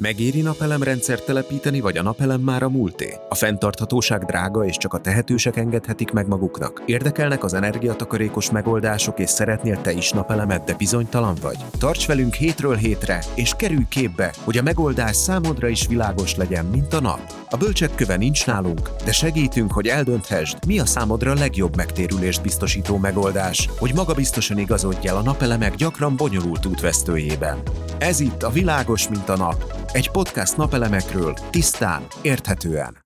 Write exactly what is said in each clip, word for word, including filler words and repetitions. Megéri napelemrendszert telepíteni, vagy a napelem már a múlté? A fenntarthatóság drága, és csak a tehetősek engedhetik meg maguknak. Érdekelnek az energiatakarékos megoldások, és szeretnél te is napelemet, de bizonytalan vagy? Tarts velünk hétről hétre, és kerülj képbe, hogy a megoldás számodra is világos legyen, mint a nap. A bölcsek köve nincs nálunk, de segítünk, hogy eldönthesd, mi a számodra legjobb megtérülést biztosító megoldás, hogy magabiztosan igazodj el a napelemek gyakran bonyolult útvesztőjében. Ez itt a Világos, mint a nap. Egy podcast napelemekről tisztán, érthetően.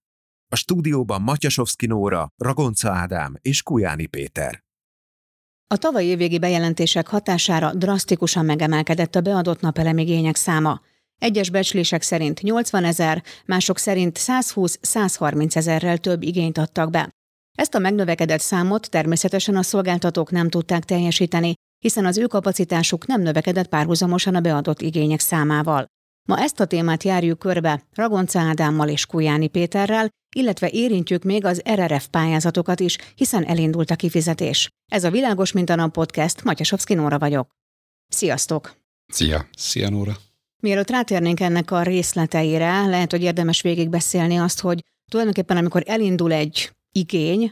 A stúdióban Mattyasovszky Nóra, Ragoncza Ádám és Kujáni Péter. A tavalyi évvégi bejelentések hatására drasztikusan megemelkedett a beadott napelemigények száma. Egyes becslések szerint nyolcvanezer, mások szerint százhúsz-százharmincezerrel több igényt adtak be. Ezt a megnövekedett számot természetesen a szolgáltatók nem tudták teljesíteni, hiszen az ő kapacitásuk nem növekedett párhuzamosan a beadott igények számával. Ma ezt a témát járjuk körbe Ragoncza Ádámmal és Kujáni Péterrel, illetve érintjük még az er er ef pályázatokat is, hiszen elindult a kifizetés. Ez a Világos, mint a nap podcast, Mattyasovszky Nóra vagyok. Sziasztok! Szia! Szia, Nóra! Mielőtt rátérnénk ennek a részleteire, lehet, hogy érdemes végigbeszélni azt, hogy tulajdonképpen amikor elindul egy igény,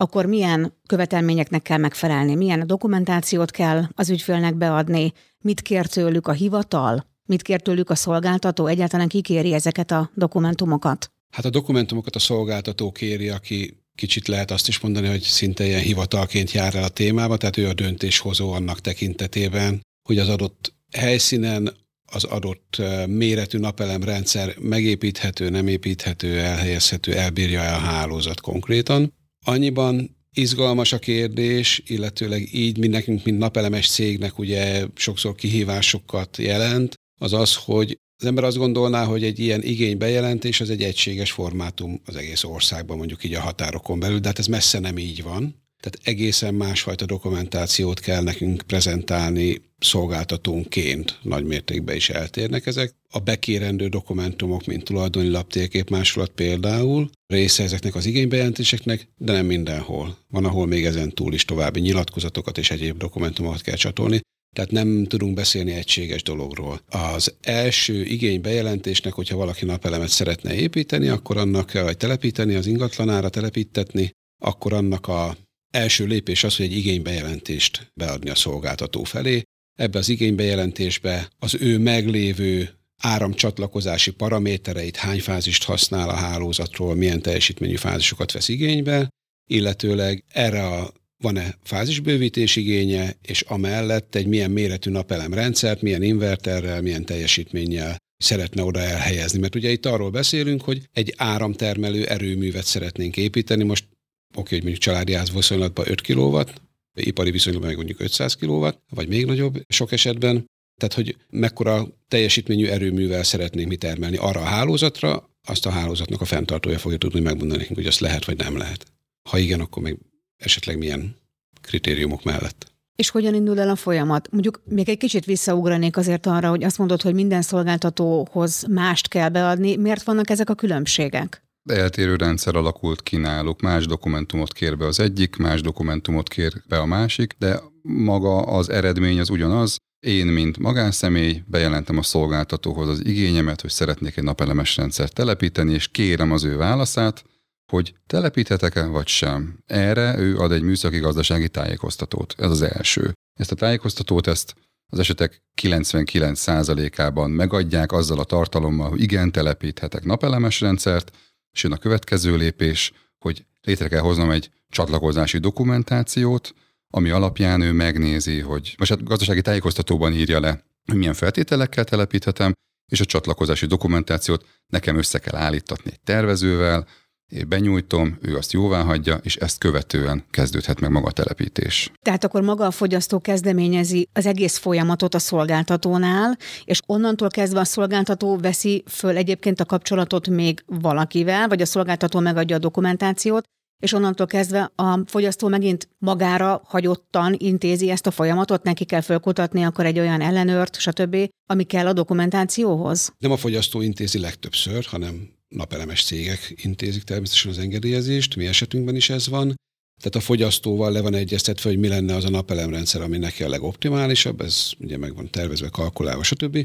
akkor milyen követelményeknek kell megfelelni, milyen dokumentációt kell az ügyfélnek beadni, mit kér tőlük a hivatal, mit kér tőlük a szolgáltató, egyáltalán ki kéri ezeket a dokumentumokat? Hát a dokumentumokat a szolgáltató kéri, aki kicsit lehet azt is mondani, hogy szinte ilyen hivatalként jár el a témába, tehát ő a döntéshozó annak tekintetében, hogy az adott helyszínen az adott méretű napelemrendszer megépíthető, nem építhető, elhelyezhető, elbírja el a hálózat konkrétan. Annyiban izgalmas a kérdés, illetőleg így mi nekünk, mint napelemes cégnek ugye sokszor kihívásokat jelent, az az, hogy az ember azt gondolná, hogy egy ilyen igénybejelentés az egy egységes formátum az egész országban, mondjuk így a határokon belül, de hát ez messze nem így van. Tehát egészen másfajta dokumentációt kell nekünk prezentálni szolgáltatónként, nagy mértékben is eltérnek ezek. A bekérendő dokumentumok, mint tulajdoni lap, térképmásolat például, része ezeknek az igénybejelentéseknek, de nem mindenhol. Van, ahol még ezen túl is további nyilatkozatokat és egyéb dokumentumokat kell csatolni. Tehát nem tudunk beszélni egységes dologról. Az első igénybejelentésnek, hogyha valaki napelemet szeretne építeni, akkor annak kell, vagy telepíteni az ingatlanára, telepítetni, akkor annak a első lépés az, hogy egy igénybejelentést beadni a szolgáltató felé. Ebbe az igénybejelentésbe az ő meglévő áramcsatlakozási paramétereit, hány fázist használ a hálózatról, milyen teljesítményű fázisokat vesz igénybe, illetőleg erre a van-e fázisbővítés igénye, és amellett egy milyen méretű napelemrendszert, milyen inverterrel, milyen teljesítménnyel szeretne oda elhelyezni. Mert ugye itt arról beszélünk, hogy egy áramtermelő erőművet szeretnénk építeni. Most oké, hogy mondjuk családi ház viszonylatban öt kilowatt, ipari viszonylatban meg mondjuk ötszáz kilowatt, vagy még nagyobb sok esetben. Tehát, hogy mekkora teljesítményű erőművel szeretnénk mi termelni arra a hálózatra, azt a hálózatnak a fenntartója fogja tudni megmondani nekünk, hogy azt lehet vagy nem lehet. Ha igen, akkor meg esetleg milyen kritériumok mellett. És hogyan indul el a folyamat? Mondjuk még egy kicsit visszaugranék azért arra, hogy azt mondod, hogy minden szolgáltatóhoz mást kell beadni. Miért vannak ezek a különbségek? Eltérő rendszer alakult ki náluk. Más dokumentumot kér be az egyik, más dokumentumot kér be a másik, de maga az eredmény az ugyanaz. Én, mint magánszemély, bejelentem a szolgáltatóhoz az igényemet, hogy szeretnék egy napelemes rendszert telepíteni, és kérem az ő válaszát, hogy telepíthetek-e vagy sem. Erre ő ad egy műszaki gazdasági tájékoztatót. Ez az első. Ezt a tájékoztatót ezt az esetek kilencvenkilenc százalékában megadják azzal a tartalommal, hogy igen, telepíthetek napelemes rendszert, és jön a következő lépés, hogy létre kell hoznom egy csatlakozási dokumentációt, ami alapján ő megnézi, hogy most hát gazdasági tájékoztatóban írja le, hogy milyen feltételekkel telepíthetem, és a csatlakozási dokumentációt nekem össze kell állítatni egy tervezővel, én benyújtom, ő azt jóvá hagyja, és ezt követően kezdődhet meg maga a telepítés. Tehát akkor maga a fogyasztó kezdeményezi az egész folyamatot a szolgáltatónál, és onnantól kezdve a szolgáltató veszi föl egyébként a kapcsolatot még valakivel, vagy a szolgáltató megadja a dokumentációt, és onnantól kezdve a fogyasztó megint magára hagyottan intézi ezt a folyamatot, neki kell fölkutatni akkor egy olyan ellenőrt, stb., ami kell a dokumentációhoz. Nem a fogyasztó intézi legtöbbször, hanem napelemes cégek intézik természetesen az engedélyezést, mi esetünkben is ez van. Tehát a fogyasztóval le van egyeztetve, hogy mi lenne az a napelemrendszer, ami neki a legoptimálisabb, ez ugye meg van tervezve, kalkulálva, stb.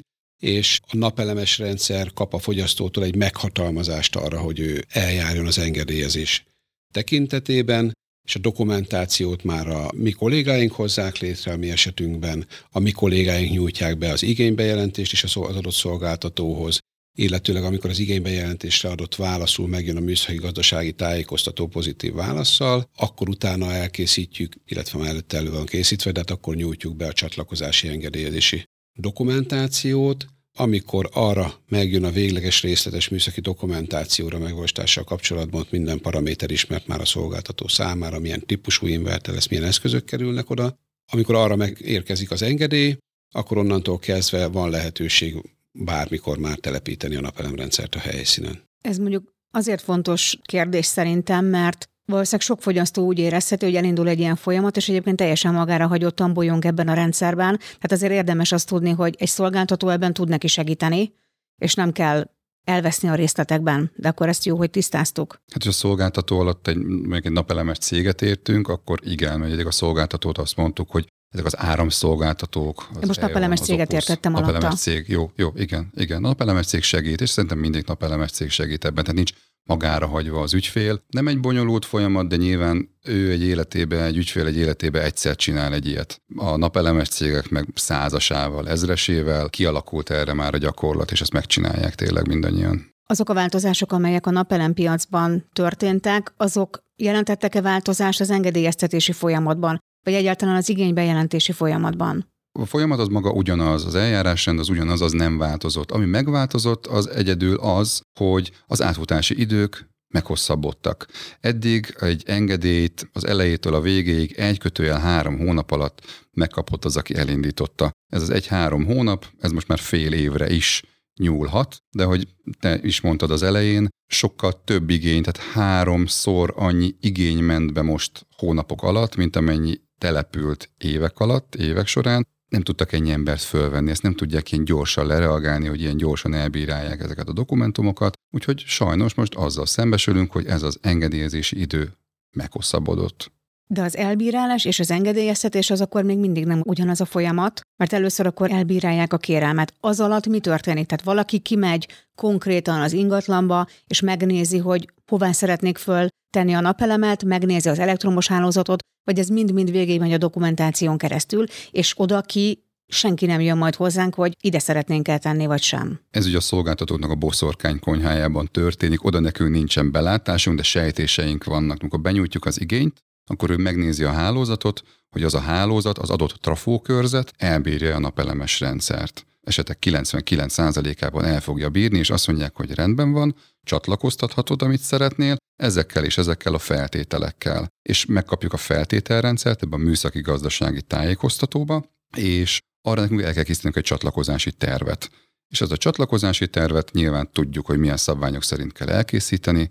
és a napelemes rendszer kap a fogyasztótól egy meghatalmazást arra, hogy ő eljárjon az engedélyezés tekintetében, és a dokumentációt már a mi kollégáink hozzák létre, a mi esetünkben a mi kollégáink nyújtják be az igénybejelentést is az adott szolgáltatóhoz, illetőleg amikor az igénybejelentésre adott válaszul megjön a műszaki gazdasági tájékoztató pozitív válaszsal, akkor utána elkészítjük, illetve már előtte elő van készítve, de hát akkor nyújtjuk be a csatlakozási engedélyezési dokumentációt, amikor arra megjön a végleges részletes műszaki dokumentációra megvalósítással kapcsolatban, ott minden paraméter ismert már a szolgáltató számára, milyen típusú inverter lesz, milyen eszközök kerülnek oda. Amikor arra megérkezik az engedély, akkor onnantól kezdve van lehetőség bármikor már telepíteni a napelemrendszert a helyszínen. Ez mondjuk azért fontos kérdés szerintem, mert valószínűleg sok fogyasztó úgy érezhető, hogy elindul egy ilyen folyamat, és egyébként teljesen magára hagyottan bolyong ebben a rendszerben. Tehát azért érdemes azt tudni, hogy egy szolgáltató ebben tud neki segíteni, és nem kell elveszni a részletekben. De akkor ezt jó, hogy tisztáztuk. Hát, ha a szolgáltató alatt egy, egy napelemes céget értünk, akkor igen, mert egyébként a szolgáltatót azt mondtuk, hogy ezek az áramszolgáltatók. Az most napelemes céget értettem alatta. Napelemes cég, jó, jó, igen, igen. A napelemes cég segít, és szerintem mindig napelemes cég segít ebben, tehát nincs magára hagyva az ügyfél. Nem egy bonyolult folyamat, de nyilván ő egy életében, egy ügyfél egy életében egyszer csinál egy ilyet. A napelemes cégek meg százasával, ezresével kialakult erre már a gyakorlat, és ezt megcsinálják tényleg mindannyian. Azok a változások, amelyek a napelempiacban történtek, azok jelentettek-e változást az engedélyeztetési folyamatban, vagy egyáltalán az igénybejelentési folyamatban? A folyamat az maga ugyanaz, az eljárásrend az ugyanaz, az nem változott. Ami megváltozott, az egyedül az, hogy az átfutási idők meghosszabbodtak. Eddig egy engedélyt az elejétől a végéig egy kötőjel három hónap alatt megkapott az, aki elindította. Ez az egy-három hónap, ez most már fél évre is nyúlhat, de hogy te is mondtad az elején, sokkal több igény, tehát háromszor annyi igény ment be most hónapok alatt, mint amennyi települt évek alatt, évek során. Nem tudtak ennyi embert fölvenni, ezt nem tudják ilyen gyorsan lereagálni, hogy ilyen gyorsan elbírálják ezeket a dokumentumokat, úgyhogy sajnos most azzal szembesülünk, hogy ez az engedélyezési idő meghosszabbodott. De az elbírálás és az engedélyeztetés az akkor még mindig nem ugyanaz a folyamat, mert először akkor elbírálják a kérelmet. Az alatt mi történik? Tehát valaki kimegy konkrétan az ingatlanba, és megnézi, hogy hová szeretnék föltenni a napelemet, megnézi az elektromos hálózatot, vagy ez mind-mind végig megy a dokumentáción keresztül, és oda ki senki nem jön majd hozzánk, hogy ide szeretnénk eltenni, vagy sem. Ez ugye a szolgáltatóknak a boszorkány konyhájában történik, oda nekünk nincsen belátásunk, de sejtéseink vannak. Amikor benyújtjuk az igényt, akkor ő megnézi a hálózatot, hogy az a hálózat, az adott trafókörzet elbírja a napelemes rendszert. Esetek kilencvenkilenc százalékában el fogja bírni, és azt mondják, hogy rendben van, csatlakoztathatod, amit szeretnél, ezekkel és ezekkel a feltételekkel. És megkapjuk a feltételrendszert ebben a műszaki gazdasági tájékoztatóba, és arra nekünk el kell készítenünk egy csatlakozási tervet. És az a csatlakozási tervet nyilván tudjuk, hogy milyen szabványok szerint kell elkészíteni,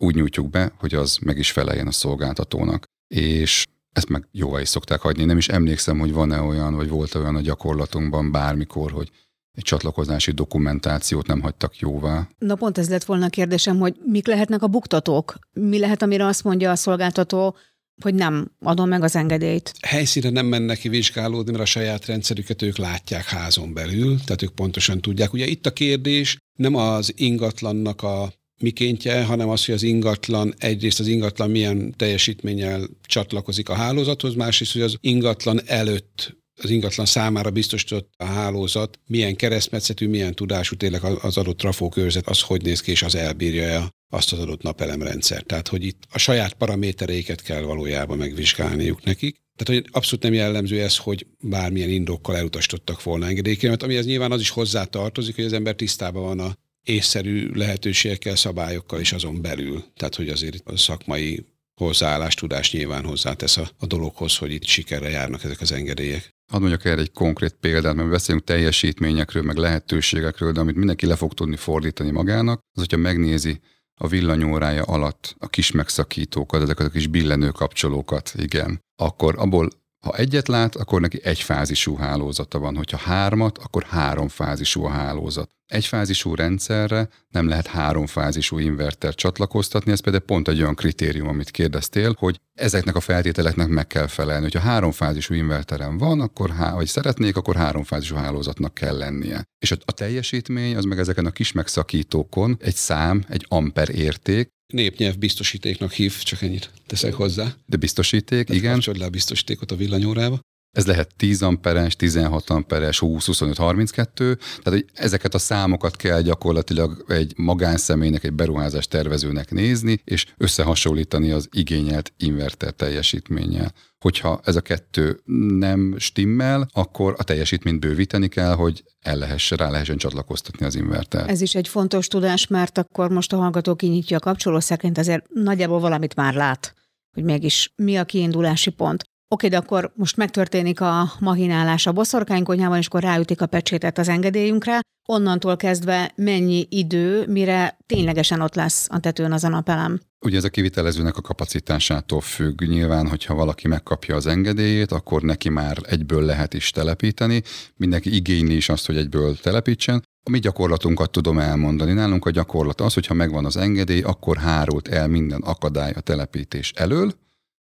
úgy nyújtjuk be, hogy az meg is feleljen a szolgáltatónak. És ezt meg jóvá is szokták hagyni. Nem is emlékszem, hogy van-e olyan, vagy volt-e olyan a gyakorlatunkban bármikor, hogy egy csatlakozási dokumentációt nem hagytak jóvá. Na pont ez lett volna a kérdésem, hogy mik lehetnek a buktatók? Mi lehet, amire azt mondja a szolgáltató, hogy nem adom meg az engedélyt? Helyszínre nem mennek ki vizsgálódni, mert a saját rendszerüket ők látják házon belül, tehát ők pontosan tudják. Ugye itt a kérdés nem az ingatlannak a mikéntje, hanem az, hogy az ingatlan, egyrészt az ingatlan milyen teljesítménnyel csatlakozik a hálózathoz, másrészt, hogy az ingatlan előtt, az ingatlan számára biztosított a hálózat, milyen keresztmetszetű, milyen tudású tényleg az adott trafókörzet, az hogy néz ki, és az elbírja azt az adott napelemrendszer. Tehát, hogy itt a saját paramétereiket kell valójában megvizsgálniuk nekik. Tehát, hogy abszolút nem jellemző ez, hogy bármilyen indokkal elutasítottak volna engedélyeket, amihez nyilván az is hozzátartozik, hogy az ember tisztában van a észszerű lehetőségekkel, szabályokkal és azon belül. Tehát, hogy azért a szakmai hozzáállás, tudás nyilván hozzátesz a, a dologhoz, hogy itt sikerre járnak ezek az engedélyek. Hadd mondjak erre egy konkrét példát, mert beszélünk teljesítményekről, meg lehetőségekről, de amit mindenki le fog tudni fordítani magának, az, hogyha megnézi a villanyórája alatt a kis megszakítókat, ezeket a kis billenő kapcsolókat, igen, akkor abból Ha egyet lát, akkor neki egyfázisú hálózata van, hogyha hármat, akkor háromfázisú a hálózat. Egyfázisú rendszerre nem lehet háromfázisú invertert csatlakoztatni, ez például pont egy olyan kritérium, amit kérdeztél, hogy ezeknek a feltételeknek meg kell felelni. Hogyha háromfázisú inverterem van, akkor há- vagy szeretnék, akkor háromfázisú hálózatnak kell lennie. És a, a teljesítmény az meg ezeken a kis megszakítókon egy szám, egy amper érték, népnyelv biztosítéknak hív, csak ennyit teszek hozzá. De biztosíték, tehát igen. Kapcsolod le a biztosítékot a villanyórába. Ez lehet tíz amperes, tizenhat amperes, húsz, huszonöt, harminckettő, tehát ezeket a számokat kell gyakorlatilag egy magánszemélynek, egy beruházás tervezőnek nézni, és összehasonlítani az igényelt inverter teljesítménnyel. Hogyha ez a kettő nem stimmel, akkor a teljesítményt bővíteni kell, hogy el lehessen, rá lehessen csatlakoztatni az invertert. Ez is egy fontos tudás, mert akkor most a hallgató kinyitja a kapcsolószekrényt, azért nagyjából valamit már lát, hogy mégis mi a kiindulási pont. Oké, de akkor most megtörténik a mahinálás a boszorkánykonyhában, és akkor ráütik a pecsétet az engedélyünkre. Onnantól kezdve mennyi idő, mire ténylegesen ott lesz a tetőn az a napelem? Ugye ez a kivitelezőnek a kapacitásától függ. Nyilván, hogyha valaki megkapja az engedélyét, akkor neki már egyből lehet is telepíteni. Mindenki igényli is azt, hogy egyből telepítsen. A mi gyakorlatunkat tudom elmondani. Nálunk a gyakorlat az, hogyha megvan az engedély, akkor hárult el minden akadály a telepítés elől.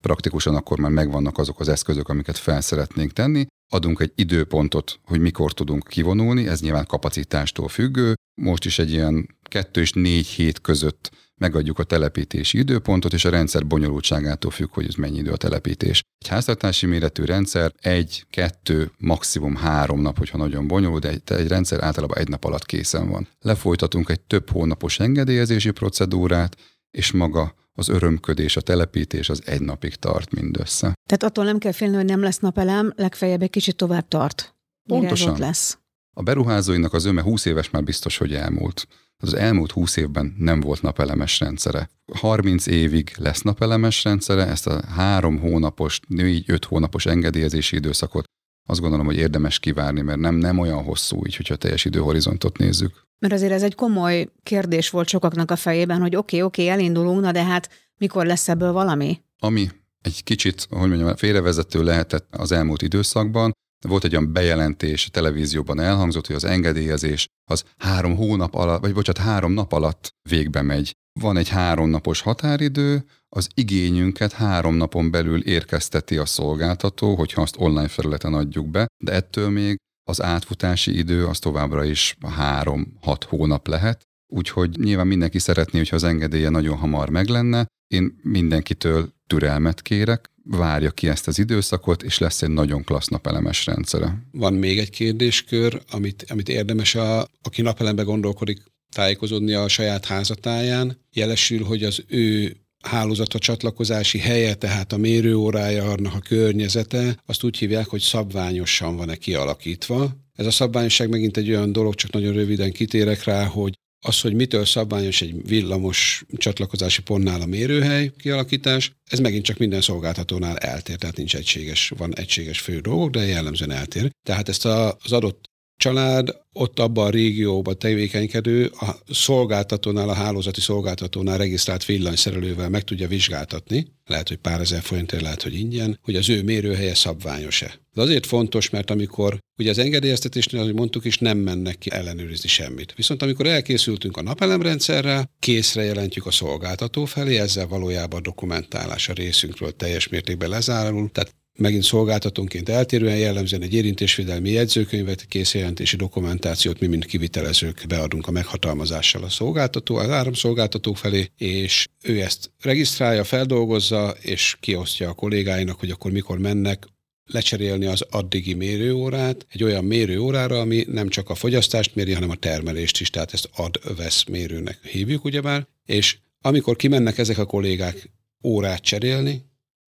Praktikusan akkor már megvannak azok az eszközök, amiket fel szeretnénk tenni. Adunk egy időpontot, hogy mikor tudunk kivonulni, ez nyilván kapacitástól függő. Most is egy ilyen kettő és négy hét között megadjuk a telepítési időpontot, és a rendszer bonyolultságától függ, hogy ez mennyi idő a telepítés. Egy háztartási méretű rendszer egy, kettő, maximum három nap, hogyha nagyon bonyolul, de egy, egy rendszer általában egy nap alatt készen van. Lefolytatunk egy több hónapos engedélyezési procedúrát, és maga az örömködés, a telepítés az egy napig tart mindössze. Tehát attól nem kell félni, hogy nem lesz napelem, legfeljebb egy kicsit tovább tart. Pontosan. Mire ez ott lesz? A beruházóinak az öme húsz éves már biztos, hogy elmúlt. Az elmúlt húsz évben nem volt napelemes rendszere. harminc évig lesz napelemes rendszere, ezt a három hónapos, négy-öt hónapos engedélyezési időszakot azt gondolom, hogy érdemes kivárni, mert nem, nem olyan hosszú így, hogyha teljes időhorizontot nézzük. Mert azért ez egy komoly kérdés volt sokaknak a fejében, hogy oké, oké, elindulunk, na de hát mikor lesz ebből valami? Ami egy kicsit, hogy mondjam, félrevezető lehetett az elmúlt időszakban, volt egy olyan bejelentés, televízióban elhangzott, hogy az engedélyezés az három hónap alatt, vagy bocsánat, három nap alatt végbe megy. Van egy három napos határidő, az igényünket három napon belül érkezteti a szolgáltató, hogyha azt online felületen adjuk be, de ettől még az átfutási idő az továbbra is három-hat hónap lehet, úgyhogy nyilván mindenki szeretné, hogyha az engedélye nagyon hamar meg lenne. Én mindenkitől türelmet kérek, várja ki ezt az időszakot, és lesz egy nagyon klassz napelemes rendszere. Van még egy kérdéskör, amit, amit érdemes, a, aki napelembe gondolkodik, tájékozódni a saját házatáján. Jelesül, hogy az ő hálózata csatlakozási helye, tehát a mérőórája, annak a környezete, azt úgy hívják, hogy szabványosan van-e kialakítva. Ez a szabványosság megint egy olyan dolog, csak nagyon röviden kitérek rá, hogy az, hogy mitől szabványos egy villamos csatlakozási pontnál a mérőhely kialakítás, ez megint csak minden szolgáltatónál eltér, tehát nincs egységes, van egységes fő dolgok, de jellemzően eltér. Tehát ezt az adott család, ott abban a régióban tevékenykedő, a szolgáltatónál, a hálózati szolgáltatónál regisztrált villanyszerelővel meg tudja vizsgáltatni, lehet, hogy pár ezer forintért, lehet, hogy ingyen, hogy az ő mérőhelye szabványos-e. Ez azért fontos, mert amikor ugye az engedélyeztetésnél, ahogy mondtuk is, nem mennek ki ellenőrizni semmit. Viszont amikor elkészültünk a napelemrendszerrel, készre jelentjük a szolgáltató felé, ezzel valójában a dokumentálás a részünkről teljes mértékben lezárul, tehát megint szolgáltatónként eltérően, jellemzően egy érintésvédelmi jegyzőkönyvet, készjelentési dokumentációt mi, mint kivitelezők beadunk a meghatalmazással a szolgáltató, az áramszolgáltató felé, és ő ezt regisztrálja, feldolgozza, és kiosztja a kollégáinak, hogy akkor mikor mennek lecserélni az addigi mérőórát egy olyan mérőórára, ami nem csak a fogyasztást méri, hanem a termelést is, tehát ezt ad-vesz mérőnek hívjuk ugyebár, és amikor kimennek ezek a kollégák órát cserélni,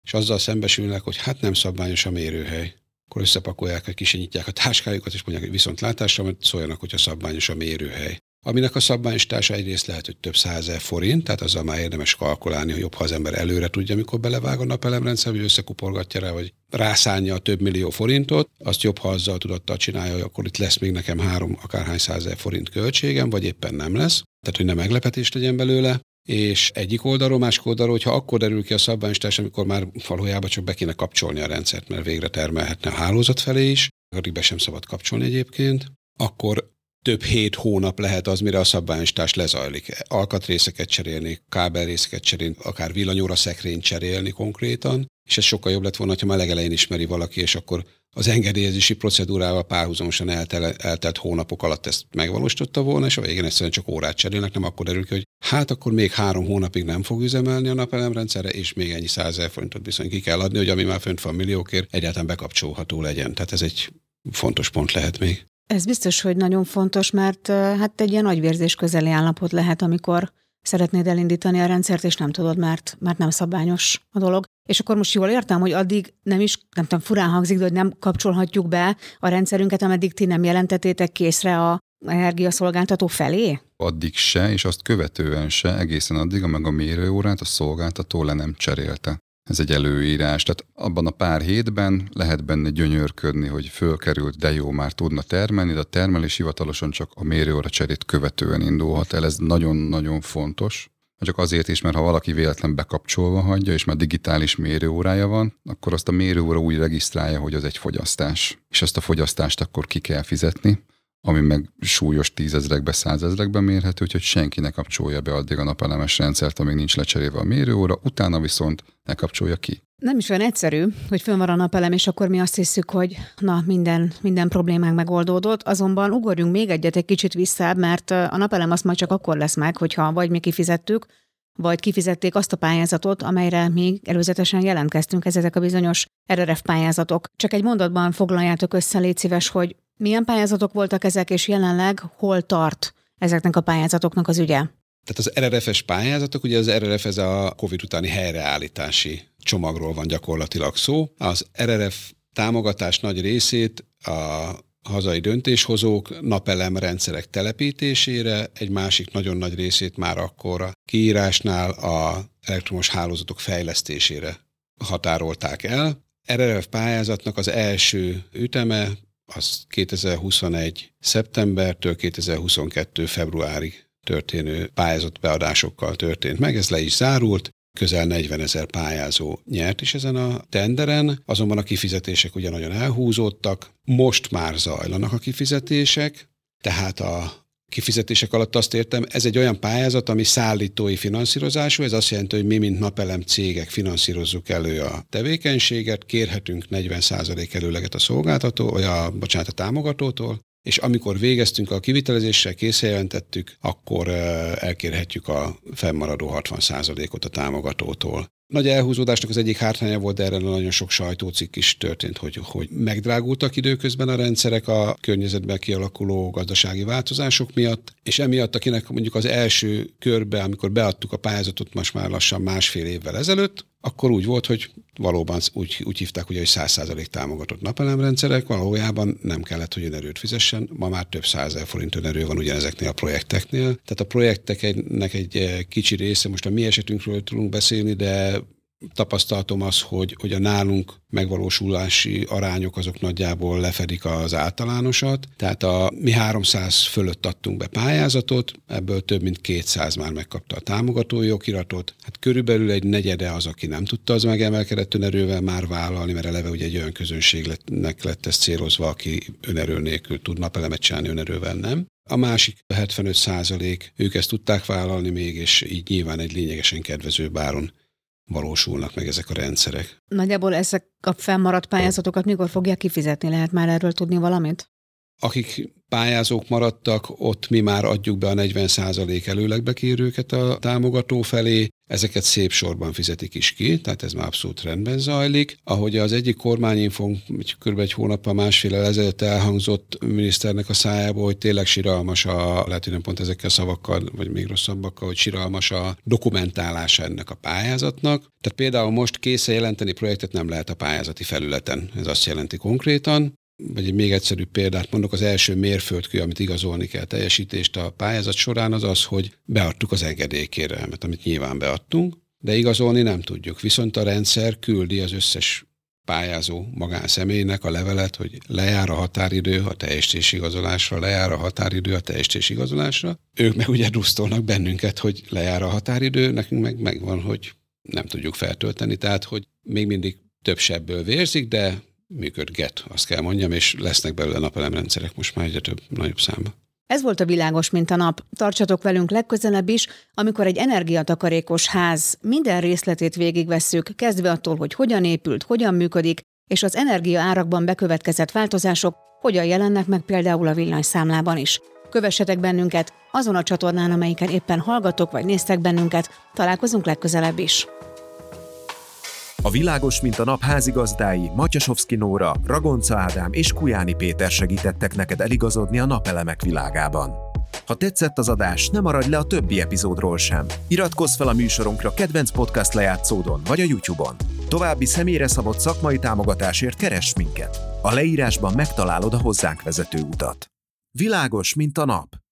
és azzal szembesülnek, hogy hát nem szabványos a mérőhely. Akkor összepakolják, hogy kisenyítják a táskájukat, és mondják, hogy viszontlátásra, mert szóljanak, hogyha szabványos a mérőhely. Aminek a szabványosítása egyrészt lehet, hogy több százezer forint, tehát azzal már érdemes kalkulálni, hogy jobb, ha az ember előre tudja, mikor belevág a napelemrendszer, hogy összekuporgatja rá, vagy rászánja a több millió forintot, azt jobb, ha azzal tudattal csinálja, hogy akkor itt lesz még nekem három akárhány százezer forint költségem, vagy éppen nem lesz, tehát hogy ne meglepetés legyen belőle. és egyik oldalról, másik oldalról, hogyha akkor derül ki a szabványosítás, amikor már valójában csak be kéne kapcsolni a rendszert, mert végre termelhetne a hálózat felé is, addig be sem szabad kapcsolni egyébként, akkor több hét hónap lehet az, mire a szabványosítás lezajlik. Alkatrészeket cserélni, kábelrészeket cserélni, akár villanyóra szekrényt cserélni konkrétan, és ez sokkal jobb lett volna, ha már legelején ismeri valaki, és akkor az engedélyezési procedúrával párhuzamosan eltele, eltelt hónapok alatt ezt megvalósította volna, és a végén egyszerűen csak órát cserélnek, nem akkor derül ki, hogy hát akkor még három hónapig nem fog üzemelni a napelemrendszerre, és még ennyi százezer forintot bizony ki kell adni, hogy ami már fönt van milliókért, egyáltalán bekapcsolható legyen. Tehát ez egy fontos pont lehet még. Ez biztos, hogy nagyon fontos, mert hát egy ilyen agyvérzés közeli állapot lehet, amikor szeretnéd elindítani a rendszert, és nem tudod, mert, mert nem szabványos a dolog. És akkor most jól értem, hogy addig nem is, nem tudom, furán hangzik, de hogy nem kapcsolhatjuk be a rendszerünket, ameddig ti nem jelentetétek készre a energiaszolgáltató felé? Addig se, és azt követően se, egészen addig, amíg a mérőórát a szolgáltató le nem cserélte. Ez egy előírás, tehát abban a pár hétben lehet benne gyönyörködni, hogy fölkerült, de jó, már tudna termelni, de a termelés hivatalosan csak a mérőóra cserét követően indulhat el. Ez nagyon-nagyon fontos. Csak azért is, mert ha valaki véletlen bekapcsolva hagyja, és már digitális mérőórája van, akkor azt a mérőóra úgy regisztrálja, hogy az egy fogyasztás. És azt a fogyasztást akkor ki kell fizetni, ami meg súlyos tízezrekbe, százezrekbe mérhető, úgyhogy senki ne kapcsolja be addig a napelemes rendszert, amíg nincs lecserélve a mérőóra, utána viszont ne kapcsolja ki. Nem is olyan egyszerű, hogy fönn van a napelem, és akkor mi azt hiszük, hogy na, minden, minden problémánk megoldódott, azonban ugorjunk még egyet egy kicsit vissza, mert a napelem azt majd csak akkor lesz meg, hogyha vagy mi kifizettük, vagy kifizették azt a pályázatot, amelyre még előzetesen jelentkeztünk, ezek a bizonyos er er ef pályázatok. Csak egy mondatban foglaljátok össze, légy szíves, hogy milyen pályázatok voltak ezek, és jelenleg hol tart ezeknek a pályázatoknak az ügye? Tehát az er er ef-es pályázatok, ugye az er er ef ez a Covid utáni helyreállítási csomagról van gyakorlatilag szó. Az er er ef támogatás nagy részét a hazai döntéshozók napelem rendszerek telepítésére, egy másik nagyon nagy részét már akkor a kiírásnál a elektromos hálózatok fejlesztésére határolták el. er er ef pályázatnak az első üteme az kétezer-huszonegy. szeptembertől kétezer-huszonkettő. februárig történő pályázatbeadásokkal történt meg, ez le is zárult, közel negyvenezer pályázó nyert is ezen a tenderen, azonban a kifizetések ugye nagyon elhúzódtak, most már zajlanak a kifizetések, tehát a kifizetések alatt azt értem, ez egy olyan pályázat, ami szállítói finanszírozású, ez azt jelenti, hogy mi, mint napelem cégek finanszírozzuk elő a tevékenységet, kérhetünk negyven százalék előleget a szolgáltató, vagy a, bocsánat, a támogatótól, és amikor végeztünk a kivitelezéssel, készjelentettük, akkor elkérhetjük a fennmaradó hatvan százalékot a támogatótól. Nagy elhúzódásnak az egyik hátránya volt, de erre nagyon sok sajtócikk is történt, hogy, hogy megdrágultak időközben a rendszerek a környezetben kialakuló gazdasági változások miatt, és emiatt, akinek mondjuk az első körbe, amikor beadtuk a pályázatot most már lassan másfél évvel ezelőtt, akkor úgy volt, hogy valóban úgy, úgy hívták, ugye, hogy száz százalék támogatott napelemrendszerek, valójában nem kellett, hogy önerőt fizessen, ma már több százezer forint önerő van ugyanezeknél a projekteknél. Tehát a projekteknek egy kicsi része, most a mi esetünkről tudunk beszélni, de tapasztalatom az, hogy, hogy a nálunk megvalósulási arányok azok nagyjából lefedik az általánosat. Tehát a, mi háromszáz fölött adtunk be pályázatot, ebből több mint kétszáz már megkapta a támogatói okiratot. Hát körülbelül egy negyede az, aki nem tudta az megemelkedett önerővel már vállalni, mert eleve ugye egy olyan közönségnek lett ez célozva, aki önerő nélkül tud napelemet csinálni, önerővel nem. A másik hetvenöt százalék, ők ezt tudták vállalni még, és így nyilván egy lényegesen kedvezőbb áron valósulnak meg ezek a rendszerek. Nagyjából ezek a fennmaradt pályázatokat mikor fogják kifizetni? Lehet már erről tudni valamit? Akik pályázók maradtak, ott mi már adjuk be a negyven százalék előlegbekérőket a támogató felé, ezeket szép sorban fizetik is ki, tehát ez már abszolút rendben zajlik. Ahogy az egyik kormányinfónk kb. Egy hónappal, másféle ezelőtt elhangzott miniszternek a szájából, hogy tényleg siralmas a, lehet, hogy nem pont ezekkel a szavakkal, vagy még rosszabbakkal, hogy siralmas a dokumentálása ennek a pályázatnak. Tehát például most készen jelenteni projektet nem lehet a pályázati felületen. Ez azt jelenti konkrétan. Vagy egy még egyszerűbb példát mondok, az első mérföldkő, amit igazolni kell teljesítést a pályázat során, az az, hogy beadtuk az engedélykérelmet, amit nyilván beadtunk, de igazolni nem tudjuk. Viszont a rendszer küldi az összes pályázó magánszemélynek a levelet, hogy lejár a határidő a teljesítésigazolásra, lejár a határidő a teljesítésigazolásra. Ők meg ugye dusztolnak bennünket, hogy lejár a határidő, nekünk meg megvan, hogy nem tudjuk feltölteni, tehát hogy még mindig több sebből vérzik, de működget, azt kell mondjam, és lesznek belőle napelemrendszerek most már egyre több, nagyobb számban. Ez volt a Világos, mint a nap. Tartsatok velünk legközelebb is, amikor egy energiatakarékos ház minden részletét végigvesszük, kezdve attól, hogy hogyan épült, hogyan működik, és az energiaárakban bekövetkezett változások hogyan jelennek meg például a villanyszámlában is. Kövessetek bennünket azon a csatornán, amelyiken éppen hallgatok vagy néztek bennünket. Találkozunk legközelebb is. A Világos, mint a nap házigazdái Mattyasovszky Nóra, Ragoncza Ádám és Kujáni Péter segítettek neked eligazodni a napelemek világában. Ha tetszett az adás, ne maradj le a többi epizódról sem. Iratkozz fel a műsorunkra kedvenc podcast lejátszódon vagy a YouTube-on. További személyre szabott szakmai támogatásért keress minket. A leírásban megtalálod a hozzánk vezető utat. Világos, mint a nap.